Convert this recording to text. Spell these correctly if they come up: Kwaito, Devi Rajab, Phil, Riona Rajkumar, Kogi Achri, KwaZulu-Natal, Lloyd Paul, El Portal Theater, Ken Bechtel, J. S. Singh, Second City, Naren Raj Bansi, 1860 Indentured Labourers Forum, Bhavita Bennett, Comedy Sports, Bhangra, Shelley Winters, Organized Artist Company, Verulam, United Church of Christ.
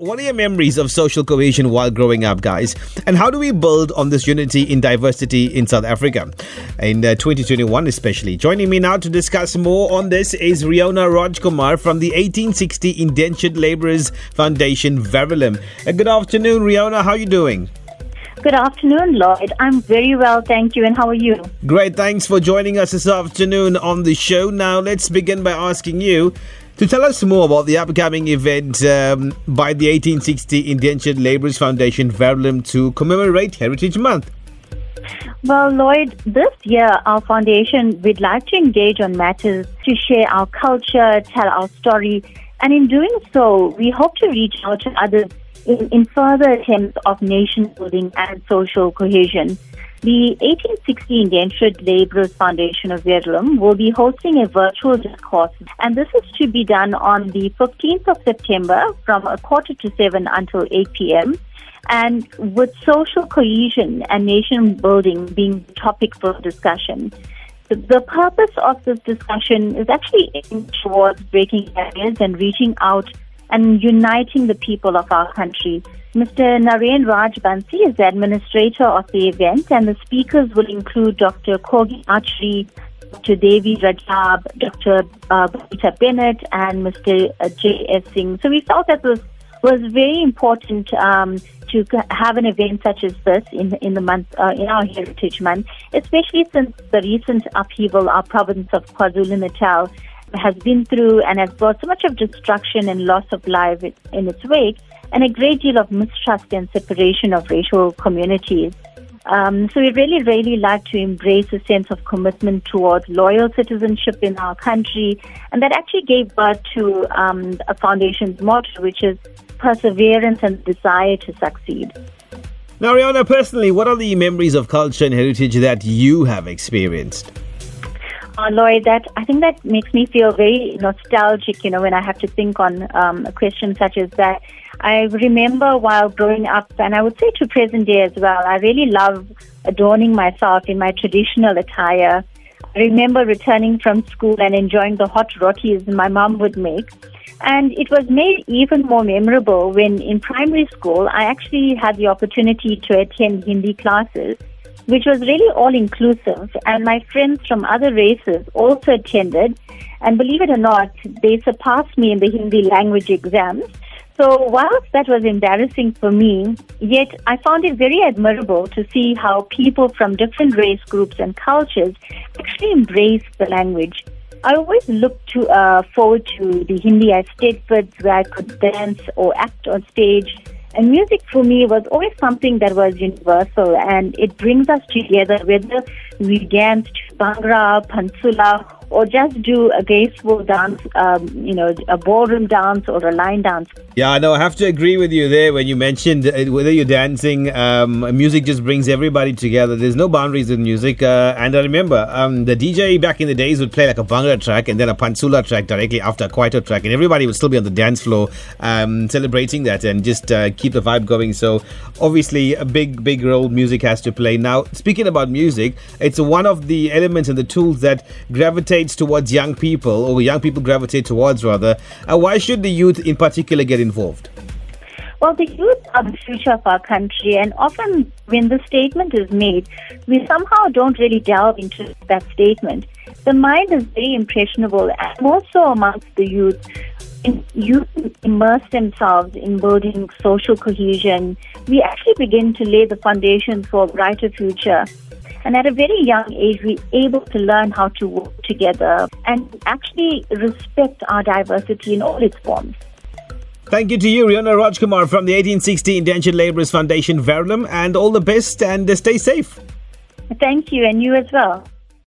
What are your memories of social cohesion while growing up, guys? And how do we build on this unity in diversity in South Africa in 2021 especially? Joining me now to discuss more on this is Riona Rajkumar from the 1860 Indentured Labourers Foundation, Verulam. Good afternoon, Riona. How are you doing? Good afternoon, Lloyd. I'm very well, thank you. And how are you? Great. Thanks for joining us this afternoon on the show. Now, let's begin by asking you to tell us more about the upcoming event by the 1860 Indentured Labourers Foundation, Verulam, to commemorate Heritage Month. Well, Lloyd, this year our foundation would like to engage on matters to share our culture, tell our story, and in doing so, we hope to reach out to others in further attempts of nation building and social cohesion. The 1860 Indentured Labourers Foundation of Verulam will be hosting a virtual discourse, and this is to be done on the 15th of September from 6:45 until 8 p.m. And with social cohesion and nation building being the topic for discussion. The purpose of this discussion is actually aimed towards breaking barriers and reaching out and uniting the people of our country. Mr. Naren Raj Bansi is the administrator of the event, and the speakers will include Dr. Kogi Achri, Dr. Devi Rajab, Dr. Bhavita Bennett, and Mr. J. S. Singh. So we felt that was very important to have an event such as this in the month in our Heritage Month, especially since the recent upheaval our province of KwaZulu-Natal has been through and has brought so much of destruction and loss of life in its wake, and a great deal of mistrust and separation of racial communities. So we really, really like to embrace a sense of commitment towards loyal citizenship in our country, and that actually gave birth to a foundation's motto, which is perseverance and desire to succeed. Now, Riona, personally, what are the memories of culture and heritage that you have experienced? Lloyd, I think that makes me feel very nostalgic, when I have to think on a question such as that. I remember while growing up, and I would say to present day as well, I really love adorning myself in my traditional attire. I remember returning from school and enjoying the hot rotis my mom would make. And it was made even more memorable when in primary school, I actually had the opportunity to attend Hindi classes, which was really all-inclusive, and my friends from other races also attended, and believe it or not, they surpassed me in the Hindi language exams. So whilst that was embarrassing for me, yet I found it very admirable to see how people from different race groups and cultures actually embraced the language. I always looked forward to the Hindi as state-fits where I could dance or act on stage. And music for me was always something that was universal, and it brings us together, whether we dance to Bhangra, Pansula, or just do a graceful dance, a ballroom dance or a line dance. Yeah, I have to agree with you there when you mentioned whether you're dancing, music just brings everybody together. There's no boundaries with music. And I remember the DJ back in the days would play like a Bhangra track and then a Pansula track directly after a Kwaito track, and everybody would still be on the dance floor celebrating that and just keep the vibe going. So obviously a big role music has to play. Now, speaking about music, it's one of the elements and the tools that young people gravitate towards, rather. Why should the youth in particular get involved? Well, the youth are the future of our country, and often when the statement is made, we somehow don't really delve into that statement. The mind is very impressionable, and more so amongst the youth. Youth immerse themselves in building social cohesion. We actually begin to lay the foundation for a brighter future. And at a very young age, we're able to learn how to work together and actually respect our diversity in all its forms. Thank you to you, Riona Rajkumar from the 1860 Indentured Labourers Foundation, Verulam, and all the best and stay safe. Thank you, and you as well.